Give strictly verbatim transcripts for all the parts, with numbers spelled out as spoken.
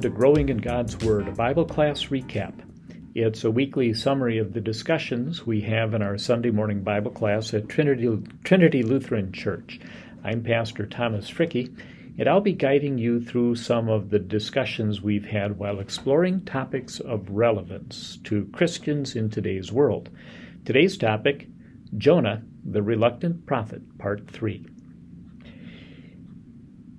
Welcome to Growing in God's Word, a Bible Class Recap. It's a weekly summary of the discussions we have in our Sunday morning Bible class at Trinity, Trinity Lutheran Church. I'm Pastor Thomas Fricke, and I'll be guiding you through some of the discussions we've had while exploring topics of relevance to Christians in today's world. Today's topic, Jonah, the Reluctant Prophet, Part three.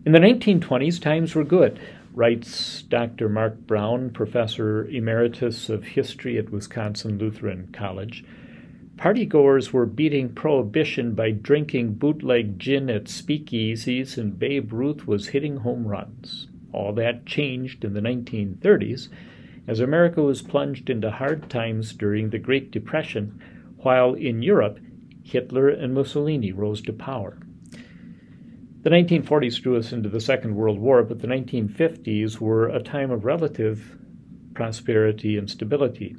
In the nineteen twenties, times were good, writes Doctor Mark Brown, Professor Emeritus of History at Wisconsin Lutheran College. Partygoers were beating prohibition by drinking bootleg gin at speakeasies, and Babe Ruth was hitting home runs. All that changed in the nineteen thirties as America was plunged into hard times during the Great Depression, while in Europe, Hitler and Mussolini rose to power. The nineteen forties drew us into the Second World War, but the nineteen fifties were a time of relative prosperity and stability.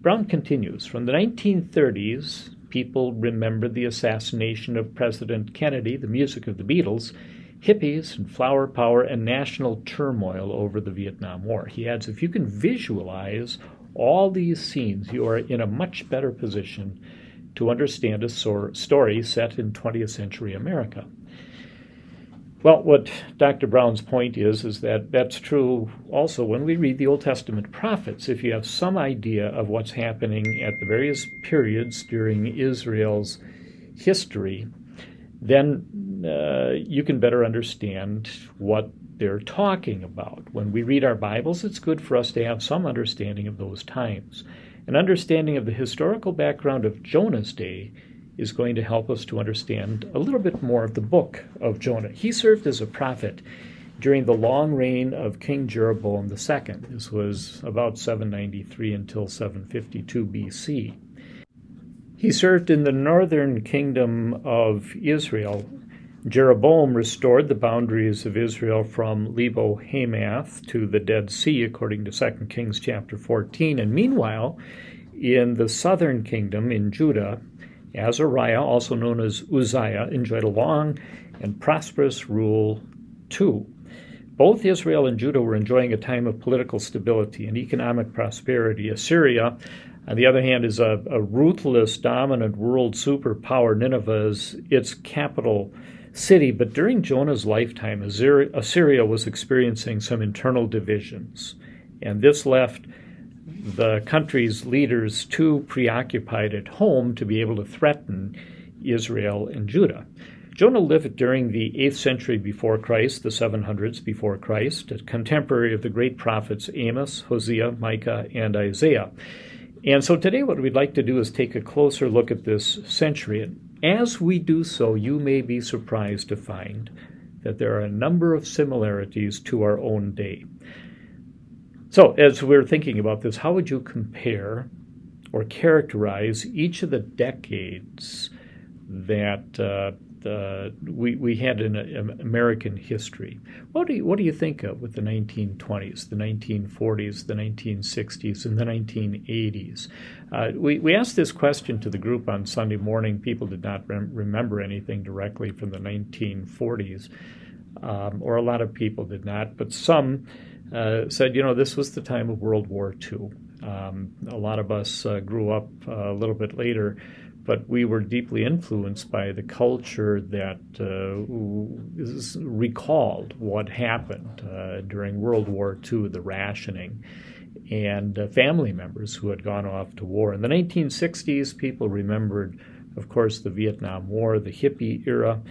Brown continues, from the nineteen thirties, people remembered the assassination of President Kennedy, the music of the Beatles, hippies and flower power, and national turmoil over the Vietnam War. He adds, if you can visualize all these scenes, you are in a much better position to understand a story set in twentieth century America. Well, what Doctor Brown's point is, is that that's true also when we read the Old Testament prophets. If you have some idea of what's happening at the various periods during Israel's history, then uh, you can better understand what they're talking about. When we read our Bibles, it's good for us to have some understanding of those times. An understanding of the historical background of Jonah's day is going to help us to understand a little bit more of the book of Jonah. He served as a prophet during the long reign of King Jeroboam the Second. This was about seven ninety-three until seven fifty-two B C. He served in the northern kingdom of Israel. Jeroboam restored the boundaries of Israel from Lebo Hamath to the Dead Sea, according to Second Kings chapter fourteen. And meanwhile, in the southern kingdom, in Judah, Azariah, also known as Uzziah, enjoyed a long and prosperous rule too. Both Israel and Judah were enjoying a time of political stability and economic prosperity. Assyria, on the other hand, is a, a ruthless, dominant world superpower. Nineveh is its capital city. But during Jonah's lifetime, Assyria was experiencing some internal divisions, and this left the country's leaders too preoccupied at home to be able to threaten Israel and Judah. Jonah lived during the eighth century before Christ, the seven hundreds before Christ, a contemporary of the great prophets Amos, Hosea, Micah, and Isaiah. And so today what we'd like to do is take a closer look at this century. And as we do so, you may be surprised to find that there are a number of similarities to our own day. So, as we're thinking about this, how would you compare or characterize each of the decades that uh, uh, we we had in uh, American history? What do you, what do you think of with the nineteen twenties, the nineteen forties, the nineteen sixties, and the nineteen eighties? Uh, we, we asked this question to the group on Sunday morning. People did not rem- remember anything directly from the nineteen forties, um, or a lot of people did not, but some Uh, said, you know, this was the time of World War Two. Um, a lot of us uh, grew up uh, a little bit later, but we were deeply influenced by the culture that uh, is recalled what happened uh, during World War Two, the rationing, and uh, family members who had gone off to war. In the nineteen sixties, people remembered, of course, the Vietnam War, the hippie era,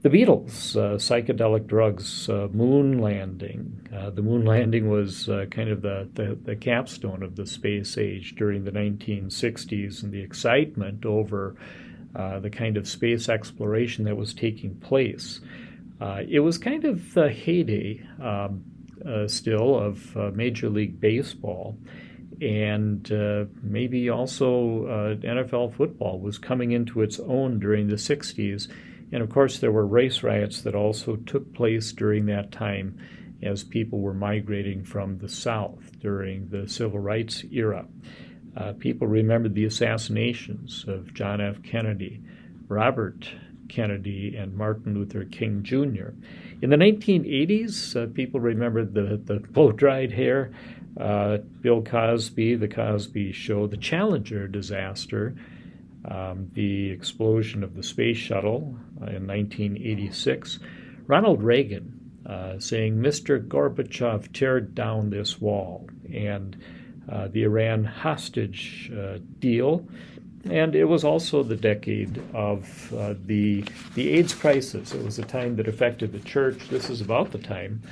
the Beatles, uh, psychedelic drugs, uh, moon landing. Uh, the moon landing was uh, kind of the, the, the capstone of the space age during the nineteen sixties, and the excitement over uh, the kind of space exploration that was taking place. Uh, it was kind of the heyday um, uh, still of uh, Major League Baseball, and uh, maybe also uh, N F L football was coming into its own during the sixties. And of course, there were race riots that also took place during that time as people were migrating from the South during the Civil Rights era. Uh, people remembered the assassinations of John F. Kennedy, Robert Kennedy and Martin Luther King, Junior In the nineteen eighties, uh, people remembered the, the blow-dried hair, uh, Bill Cosby, The Cosby Show, The Challenger Disaster, um, the explosion of the Space Shuttle uh, in nineteen eighty-six, Ronald Reagan uh, saying, "Mister Gorbachev, tear down this wall," and uh, the Iran hostage uh, deal. And it was also the decade of uh, the the AIDS crisis. It was a time that affected the church. This is about the time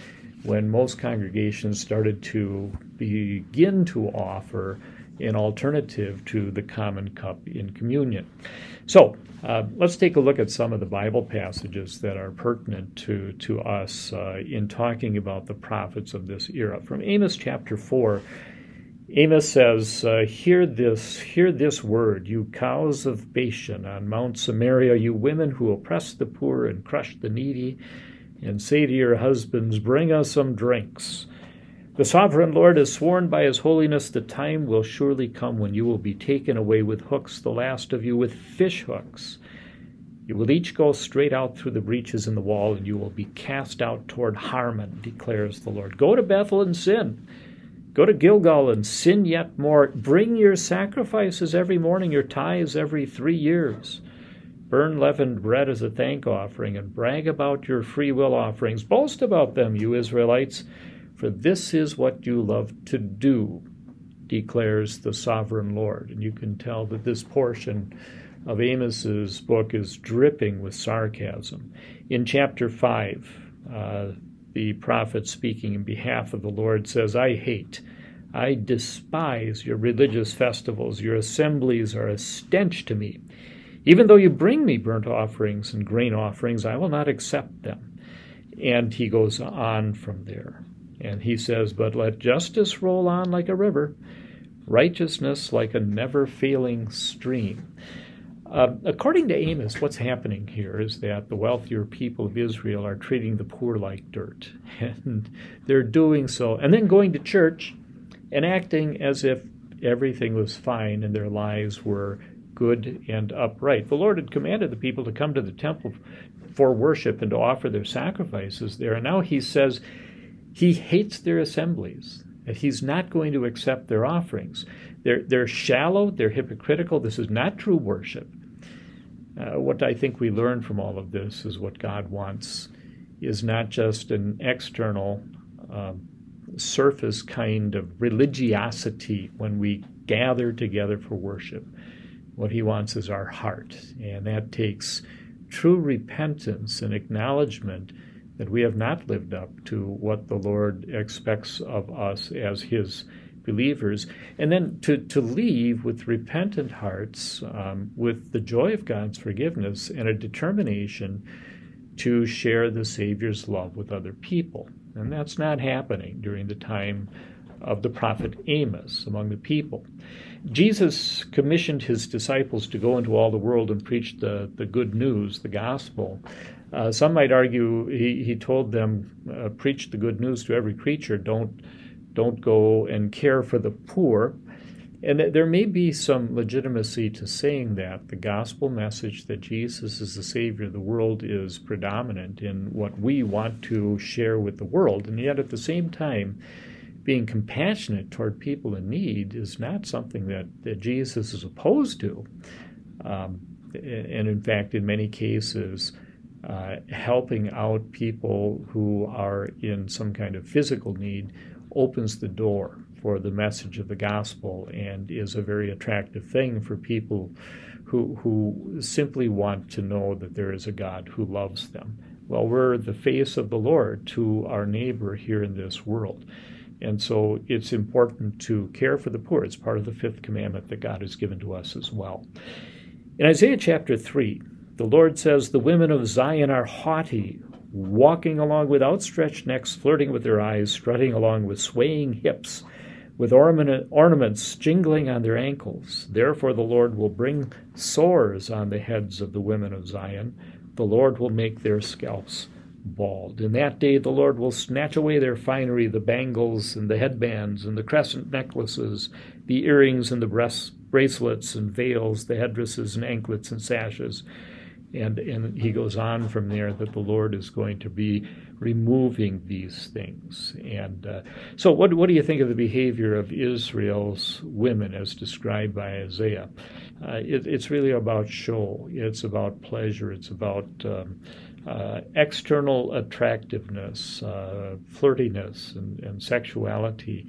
when most congregations started to begin to offer an alternative to the common cup in communion. So uh, let's take a look at some of the Bible passages that are pertinent to, to us uh, in talking about the prophets of this era. From Amos chapter four, Amos says, uh, hear this, hear this word, you cows of Bashan on Mount Samaria, you women who oppress the poor and crush the needy, and say to your husbands, bring us some drinks. The sovereign Lord has sworn by his holiness, the time will surely come when you will be taken away with hooks, the last of you with fish hooks. You will each go straight out through the breaches in the wall, and you will be cast out toward Harmon, declares the Lord. Go to Bethel and sin. Go to Gilgal and sin yet more. Bring your sacrifices every morning, your tithes every three years. Burn leavened bread as a thank offering and brag about your free will offerings. Boast about them, you Israelites, for this is what you love to do, declares the sovereign Lord. And you can tell that this portion of Amos's book is dripping with sarcasm. In chapter five, uh, the prophet speaking in behalf of the Lord says, I hate, I despise your religious festivals. Your assemblies are a stench to me. Even though you bring me burnt offerings and grain offerings, I will not accept them. And he goes on from there. And he says, but let justice roll on like a river, righteousness like a never-failing stream. Uh, according to Amos, what's happening here is that the wealthier people of Israel are treating the poor like dirt, and they're doing so, and then going to church and acting as if everything was fine and their lives were good and upright. The Lord had commanded the people to come to the temple for worship and to offer their sacrifices there, and now he says he hates their assemblies, that he's not going to accept their offerings. They're, they're shallow, they're hypocritical, this is not true worship. Uh, what I think we learn from all of this is what God wants is not just an external, uh, surface kind of religiosity when we gather together for worship. What he wants is our heart, and that takes true repentance and acknowledgement that we have not lived up to what the Lord expects of us as his believers, and then to, to leave with repentant hearts, um, with the joy of God's forgiveness and a determination to share the Savior's love with other people. And that's not happening during the time of the prophet Amos among the people. Jesus commissioned his disciples to go into all the world and preach the, the good news, the gospel. Uh, some might argue he, he told them, uh, preach the good news to every creature, don't don't go and care for the poor. And th- there may be some legitimacy to saying that the gospel message that Jesus is the Savior of the world is predominant in what we want to share with the world. And yet at the same time, being compassionate toward people in need is not something that, that Jesus is opposed to. Um, and in fact, in many cases, Uh, helping out people who are in some kind of physical need opens the door for the message of the gospel and is a very attractive thing for people who who simply want to know that there is a God who loves them. Well, we're the face of the Lord to our neighbor here in this world. And so it's important to care for the poor. It's part of the fifth commandment that God has given to us as well. In Isaiah chapter three, the Lord says, the women of Zion are haughty, walking along with outstretched necks, flirting with their eyes, strutting along with swaying hips, with ornament, ornaments jingling on their ankles. Therefore the Lord will bring sores on the heads of the women of Zion. The Lord will make their scalps bald. In that day the Lord will snatch away their finery, the bangles and the headbands and the crescent necklaces, the earrings and the breast bracelets and veils, the headdresses and anklets and sashes, And, and he goes on from there that the Lord is going to be removing these things. And uh, so what, what do you think of the behavior of Israel's women as described by Isaiah? Uh, it, it's really about show. It's about pleasure. It's about um, uh, external attractiveness, uh, flirtiness, and, and sexuality.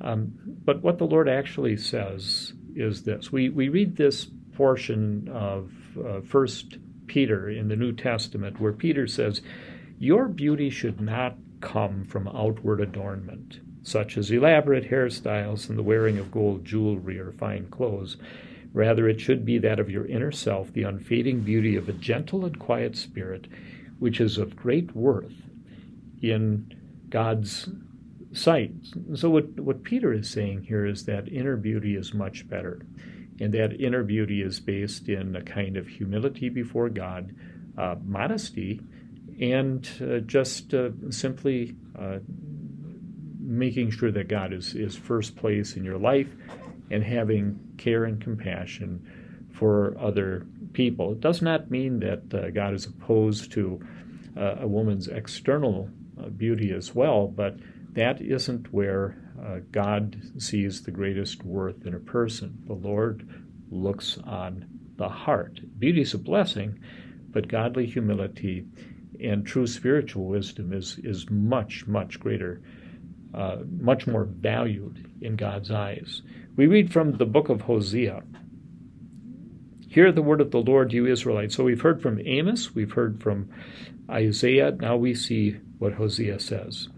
Um, but what the Lord actually says is this. We, we read this portion of uh, First Peter in the New Testament, where Peter says, your beauty should not come from outward adornment, such as elaborate hairstyles and the wearing of gold jewelry or fine clothes. Rather, it should be that of your inner self, the unfading beauty of a gentle and quiet spirit, which is of great worth in God's sight. So what, what Peter is saying here is that inner beauty is much better. And that inner beauty is based in a kind of humility before God, uh, modesty, and uh, just uh, simply uh, making sure that God is, is first place in your life and having care and compassion for other people. It does not mean that uh, God is opposed to uh, a woman's external uh, beauty as well, but that isn't where uh, God sees the greatest worth in a person. The Lord looks on the heart. Beauty is a blessing, but godly humility and true spiritual wisdom is, is much, much greater, uh, much more valued in God's eyes. We read from the book of Hosea. Hear the word of the Lord, you Israelites. So we've heard from Amos, we've heard from Isaiah. Now we see what Hosea says.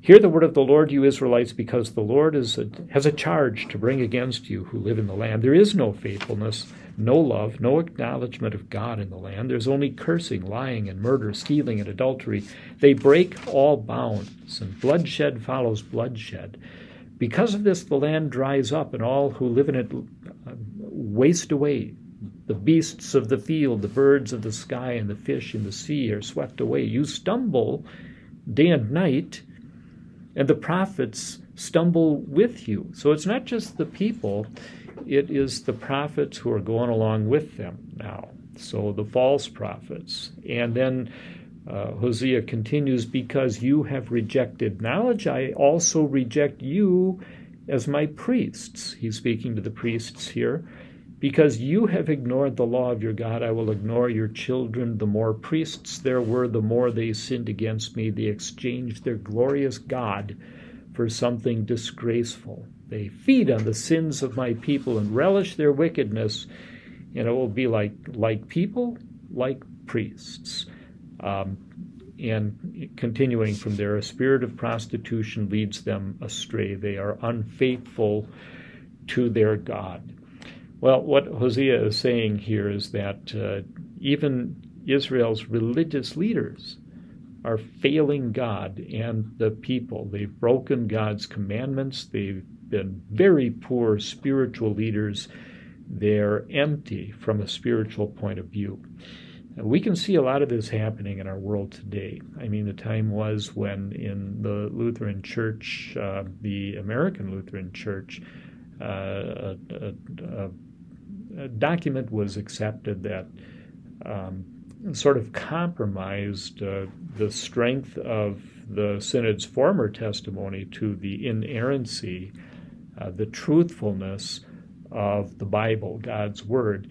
Hear the word of the Lord, you Israelites, because the Lord is a, has a charge to bring against you who live in the land. There is no faithfulness, no love, no acknowledgement of God in the land. There's only cursing, lying, and murder, stealing, and adultery. They break all bounds, and bloodshed follows bloodshed. Because of this, the land dries up, and all who live in it waste away. The beasts of the field, the birds of the sky, and the fish in the sea are swept away. You stumble day and night, and the prophets stumble with you. So it's not just the people, it is the prophets who are going along with them now. So the false prophets. And then uh, Hosea continues, because you have rejected knowledge, I also reject you as my priests. He's speaking to the priests here. Because you have ignored the law of your God, I will ignore your children. The more priests there were, the more they sinned against me. They exchanged their glorious God for something disgraceful. They feed on the sins of my people and relish their wickedness, and it will be like, like people, like priests. Um, and continuing from there, a spirit of prostitution leads them astray. They are unfaithful to their God. Well, what Hosea is saying here is that uh, even Israel's religious leaders are failing God and the people. They've broken God's commandments. They've been very poor spiritual leaders. They're empty from a spiritual point of view. We can see a lot of this happening in our world today. I mean, the time was when in the Lutheran Church, uh, the American Lutheran Church, uh, a, a, a A document was accepted that um, sort of compromised uh, the strength of the synod's former testimony to the inerrancy, uh, the truthfulness of the Bible, God's Word.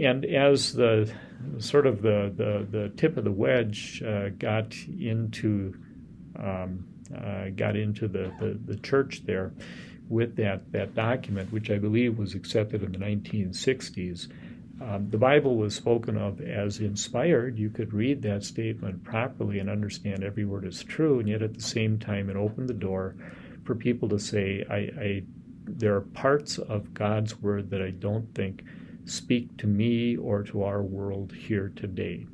And as the sort of the, the, the tip of the wedge uh, got into um, uh, got into the, the, the church there, with that, that document, which I believe was accepted in the nineteen sixties, um, the Bible was spoken of as inspired. You could read that statement properly and understand every word is true, and yet at the same time it opened the door for people to say, I, I there are parts of God's Word that I don't think speak to me or to our world here today.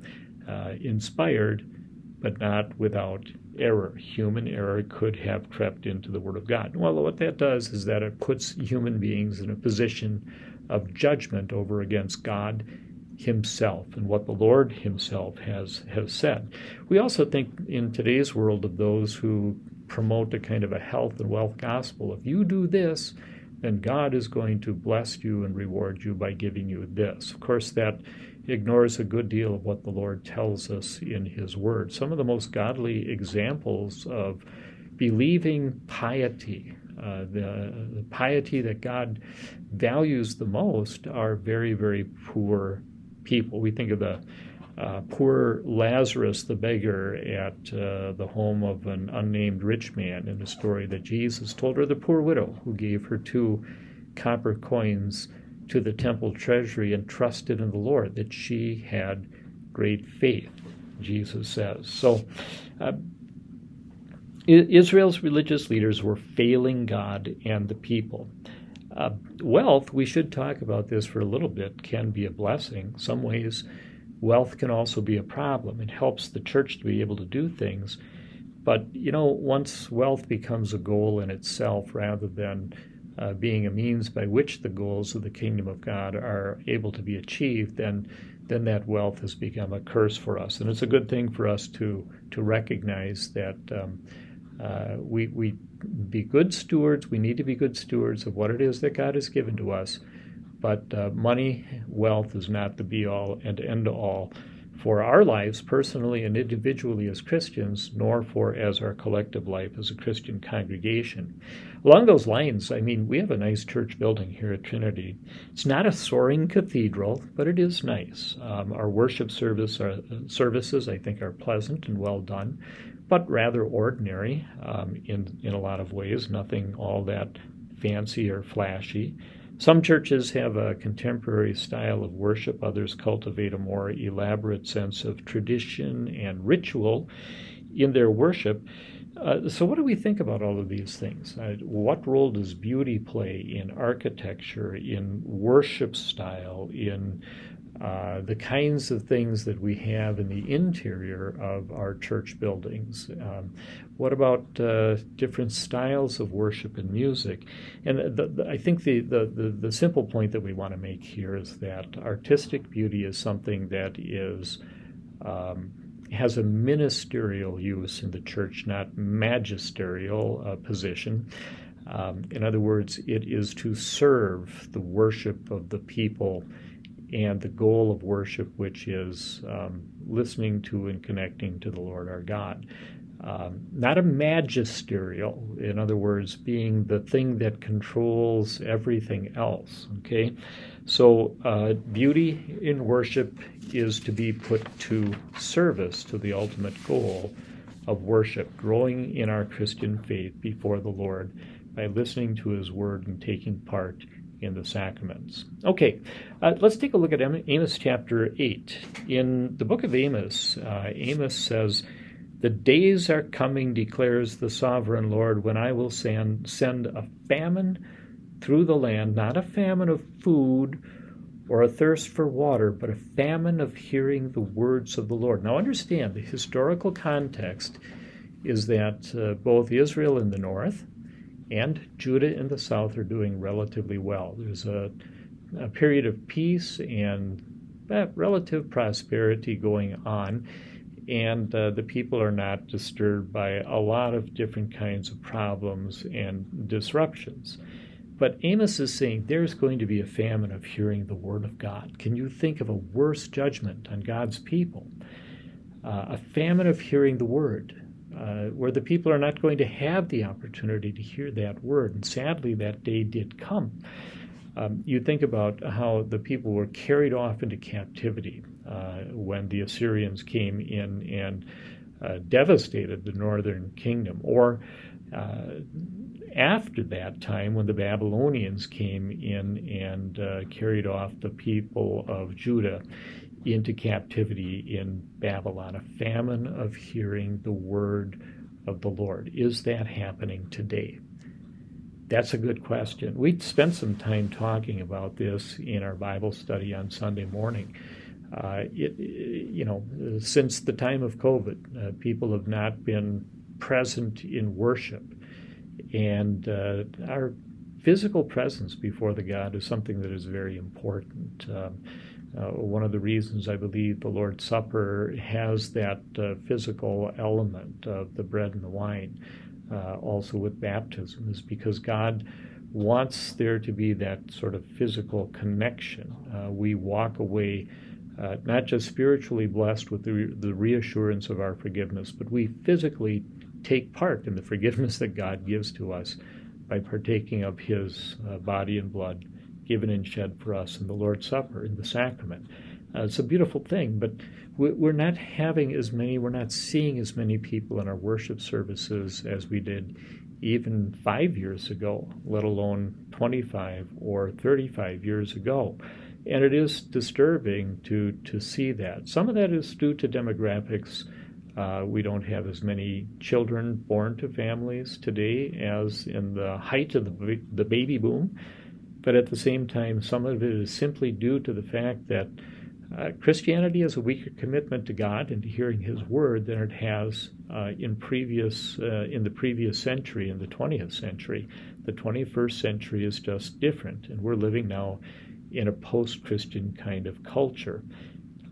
Uh, inspired, but not without error. Human error could have crept into the Word of God. Well, what that does is that it puts human beings in a position of judgment over against God Himself and what the Lord Himself has, has said. We also think in today's world of those who promote a kind of a health and wealth gospel. If you do this, then God is going to bless you and reward you by giving you this. Of course, that ignores a good deal of what the Lord tells us in his word. Some of the most godly examples of believing piety, uh, the, the piety that God values the most, are very, very poor people. We think of the uh, poor Lazarus, the beggar, at uh, the home of an unnamed rich man in the story that Jesus told, or the poor widow who gave her two copper coins to the temple treasury and trusted in the Lord, that she had great faith, Jesus says. So uh, Israel's religious leaders were failing God and the people. Uh, wealth, we should talk about this for a little bit, can be a blessing. Some ways wealth can also be a problem. It helps the church to be able to do things. But, you know, once wealth becomes a goal in itself rather than Uh, being a means by which the goals of the kingdom of God are able to be achieved, then then that wealth has become a curse for us. And it's a good thing for us to to recognize that um, uh, we we be good stewards. We need to be good stewards of what it is that God has given to us. But uh, money, wealth, is not the be-all and end-all for our lives personally and individually as Christians, nor for as our collective life as a Christian congregation. Along those lines, I mean, we have a nice church building here at Trinity. It's not a soaring cathedral, but it is nice. Um, our worship service, our services, I think, are pleasant and well done, but rather ordinary um, in, in a lot of ways, nothing all that fancy or flashy. Some churches have a contemporary style of worship. Others cultivate a more elaborate sense of tradition and ritual in their worship. Uh, so what do we think about all of these things? Uh, what role does beauty play in architecture, in worship style, in uh, the kinds of things that we have in the interior of our church buildings? Um, what about uh, different styles of worship and music? And the, the, I think the, the, the, the simple point that we want to make here is that artistic beauty is something that is um, has a ministerial use in the church, not magisterial uh, position. Um, in other words, it is to serve the worship of the people and the goal of worship, which is um, listening to and connecting to the Lord our God. Um, not a magisterial, in other words, being the thing that controls everything else, okay? So uh, beauty in worship is to be put to service to the ultimate goal of worship, growing in our Christian faith before the Lord by listening to his word and taking part in the sacraments. Okay, uh, let's take a look at Amos chapter eight. In the book of Amos, uh, Amos says, "The days are coming, declares the sovereign Lord, when I will send, send a famine through the land, not a famine of food or a thirst for water, but a famine of hearing the words of the Lord." Now understand, the historical context is that uh, both Israel in the north and Judah in the south are doing relatively well. There's a, a period of peace and uh, relative prosperity going on. And uh, the people are not disturbed by a lot of different kinds of problems and disruptions. But Amos is saying there's going to be a famine of hearing the word of God. Can you think of a worse judgment on God's people? Uh, a famine of hearing the word, uh, where the people are not going to have the opportunity to hear that word. And sadly, that day did come. Um, you think about how the people were carried off into captivity uh, when the Assyrians came in and uh, devastated the northern kingdom, or uh, after that time when the Babylonians came in and uh, carried off the people of Judah into captivity in Babylon, a famine of hearing the word of the Lord. Is that happening today? That's a good question. We spent some time talking about this in our Bible study on Sunday morning. Uh, it, you know, since the time of COVID, uh, people have not been present in worship. And uh, our physical presence before the God is something that is very important. Um, uh, one of the reasons I believe the Lord's Supper has that uh, physical element of the bread and the wine, Uh, also with baptism, is because God wants there to be that sort of physical connection. Uh, we walk away uh, not just spiritually blessed with the, the reassurance of our forgiveness, but we physically take part in the forgiveness that God gives to us by partaking of his uh, body and blood given and shed for us in the Lord's Supper, in the sacrament. Uh, it's a beautiful thing, but we're not having as many, we're not seeing as many people in our worship services as we did even five years ago, let alone twenty-five or thirty-five years ago. And it is disturbing to, to see that. Some of that is due to demographics. Uh, we don't have as many children born to families today as in the height of the, the baby boom. But at the same time, some of it is simply due to the fact that uh, Christianity has a weaker commitment to God and to hearing his word than it has uh, in previous uh, in the previous century, in the twentieth century. The twenty-first century is just different, and we're living now in a post-Christian kind of culture.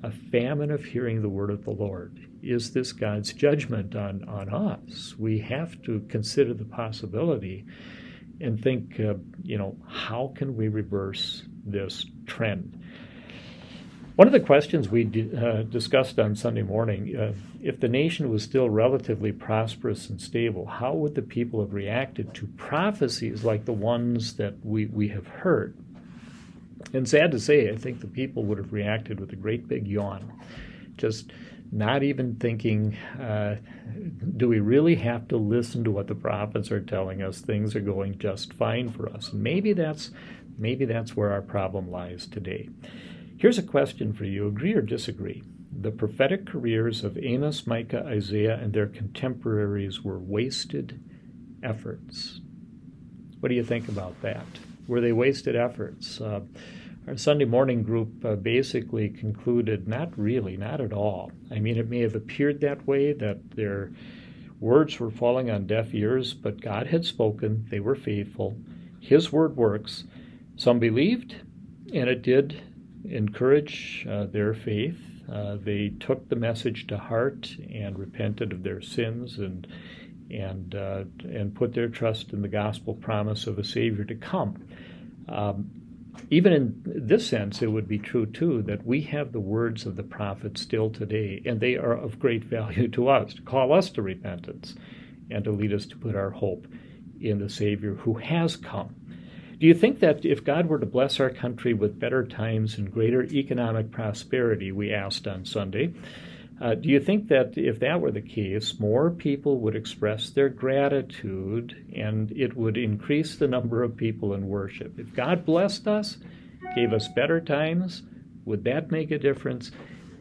A famine of hearing the word of the Lord. Is this God's judgment on, on us? We have to consider the possibility and think, uh, you know, how can we reverse this trend? One of the questions we d- uh, discussed on Sunday morning, uh, if the nation was still relatively prosperous and stable, how would the people have reacted to prophecies like the ones that we, we have heard? And sad to say, I think the people would have reacted with a great big yawn, just not even thinking, uh, do we really have to listen to what the prophets are telling us? Things are going just fine for us. And maybe that's, maybe that's where our problem lies today. Here's a question for you, agree or disagree. The prophetic careers of Amos, Micah, Isaiah, and their contemporaries were wasted efforts. What do you think about that? Were they wasted efforts? Uh, our Sunday morning group uh, basically concluded, not really, not at all. I mean, it may have appeared that way, that their words were falling on deaf ears, but God had spoken, they were faithful, his word works. Some believed, and it did encourage uh, their faith. Uh, they took the message to heart and repented of their sins and and uh, and put their trust in the gospel promise of a Savior to come. Um, even in this sense, it would be true, too, that we have the words of the prophets still today, and they are of great value to us, to call us to repentance and to lead us to put our hope in the Savior who has come. Do you think that if God were to bless our country with better times and greater economic prosperity, we asked on Sunday, Uh, do you think that if that were the case, more people would express their gratitude and it would increase the number of people in worship? If God blessed us, gave us better times, would that make a difference?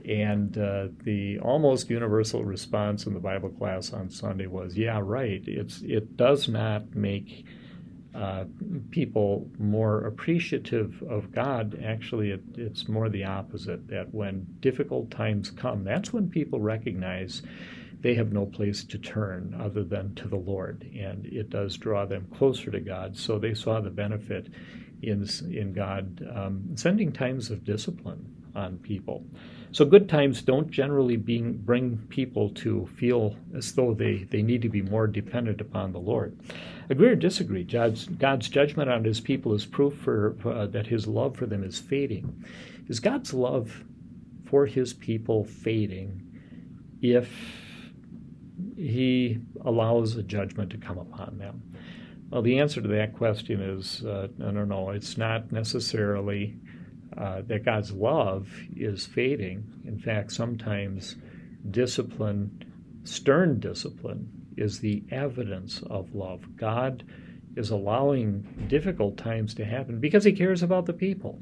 And uh, the almost universal response in the Bible class on Sunday was, yeah, right. It's, it does not make uh, people more appreciative of God. Actually, it, it's more the opposite, that when difficult times come, that's when people recognize they have no place to turn other than to the Lord, and it does draw them closer to God. So they saw the benefit in, in God um, sending times of discipline on people. So good times don't generally being, bring people to feel as though they, they need to be more dependent upon the Lord. Agree or disagree, God's, God's judgment on his people is proof for, uh, that his love for them is fading. Is God's love for his people fading if he allows a judgment to come upon them? Well, the answer to that question is, uh, I don't know, it's not necessarily Uh, that God's love is fading. In fact, sometimes discipline, stern discipline, is the evidence of love. God is allowing difficult times to happen because he cares about the people.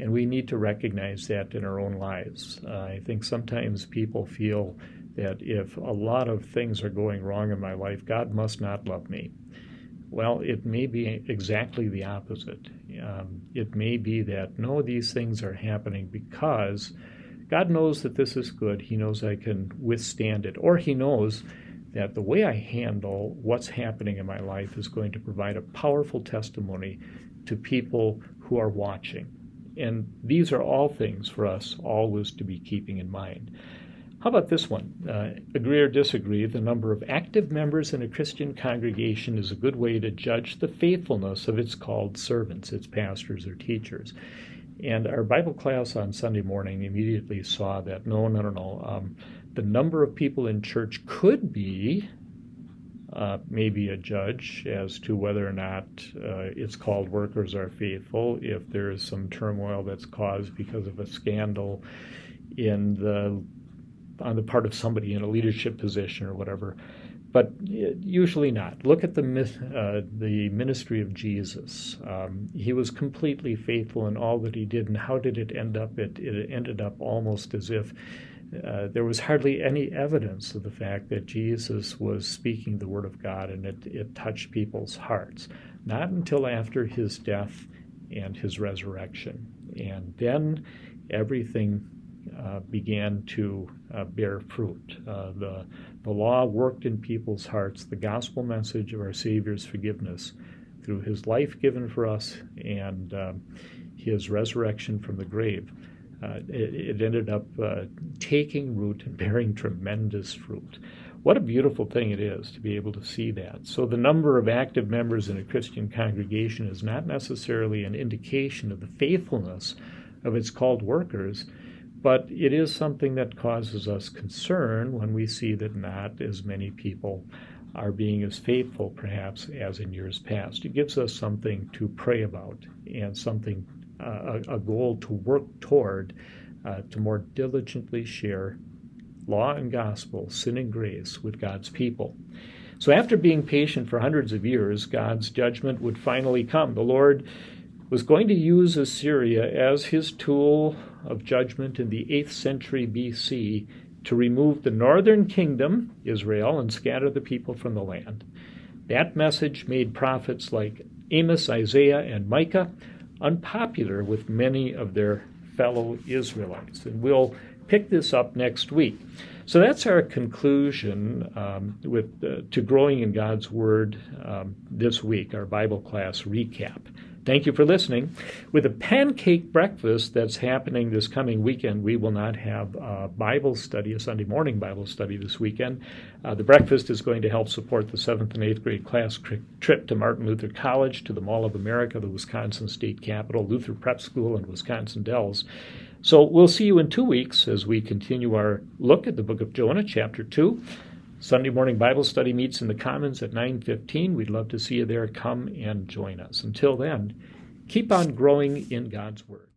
And we need to recognize that in our own lives. Uh, I think sometimes people feel that if a lot of things are going wrong in my life, God must not love me. Well, it may be exactly the opposite. Um, it may be that, no, these things are happening because God knows that this is good. He knows I can withstand it. Or he knows that the way I handle what's happening in my life is going to provide a powerful testimony to people who are watching. And these are all things for us always to be keeping in mind. How about this one? Uh, agree or disagree, the number of active members in a Christian congregation is a good way to judge the faithfulness of its called servants, its pastors or teachers. And our Bible class on Sunday morning immediately saw that, no, no, no, no. Um, the number of people in church could be uh, maybe a judge as to whether or not uh, it's called workers are faithful, if there is some turmoil that's caused because of a scandal in the on the part of somebody in a leadership position or whatever. But usually not. Look at the uh, the ministry of Jesus. Um, he was completely faithful in all that he did, and how did it end up? It, it ended up almost as if uh, there was hardly any evidence of the fact that Jesus was speaking the word of God, and it, it touched people's hearts. Not until after his death and his resurrection. And then everything Uh, began to uh, bear fruit. Uh, the, the law worked in people's hearts, the gospel message of our Savior's forgiveness through his life given for us and uh, his resurrection from the grave. Uh, it, it ended up uh, taking root and bearing tremendous fruit. What a beautiful thing it is to be able to see that. So the number of active members in a Christian congregation is not necessarily an indication of the faithfulness of its called workers, but it is something that causes us concern when we see that not as many people are being as faithful, perhaps, as in years past. It gives us something to pray about and something, uh, a, a goal to work toward, uh, to more diligently share law and gospel, sin and grace with God's people. So after being patient for hundreds of years, God's judgment would finally come. The Lord was going to use Assyria as his tool of judgment in the eighth century B C to remove the northern kingdom, Israel, and scatter the people from the land. That message made prophets like Amos, Isaiah, and Micah unpopular with many of their fellow Israelites. And we'll pick this up next week. So that's our conclusion um, with uh, to growing in God's Word um, this week, our Bible class recap. Thank you for listening. With a pancake breakfast that's happening this coming weekend, we will not have a Bible study, a Sunday morning Bible study this weekend. Uh, the breakfast is going to help support the seventh and eighth grade class trip to Martin Luther College, to the Mall of America, the Wisconsin State Capitol, Luther Prep School, and Wisconsin Dells. So we'll see you in two weeks as we continue our look at the book of Jonah, chapter two. Sunday morning Bible study meets in the Commons at nine fifteen. We'd love to see you there. Come and join us. Until then, keep on growing in God's Word.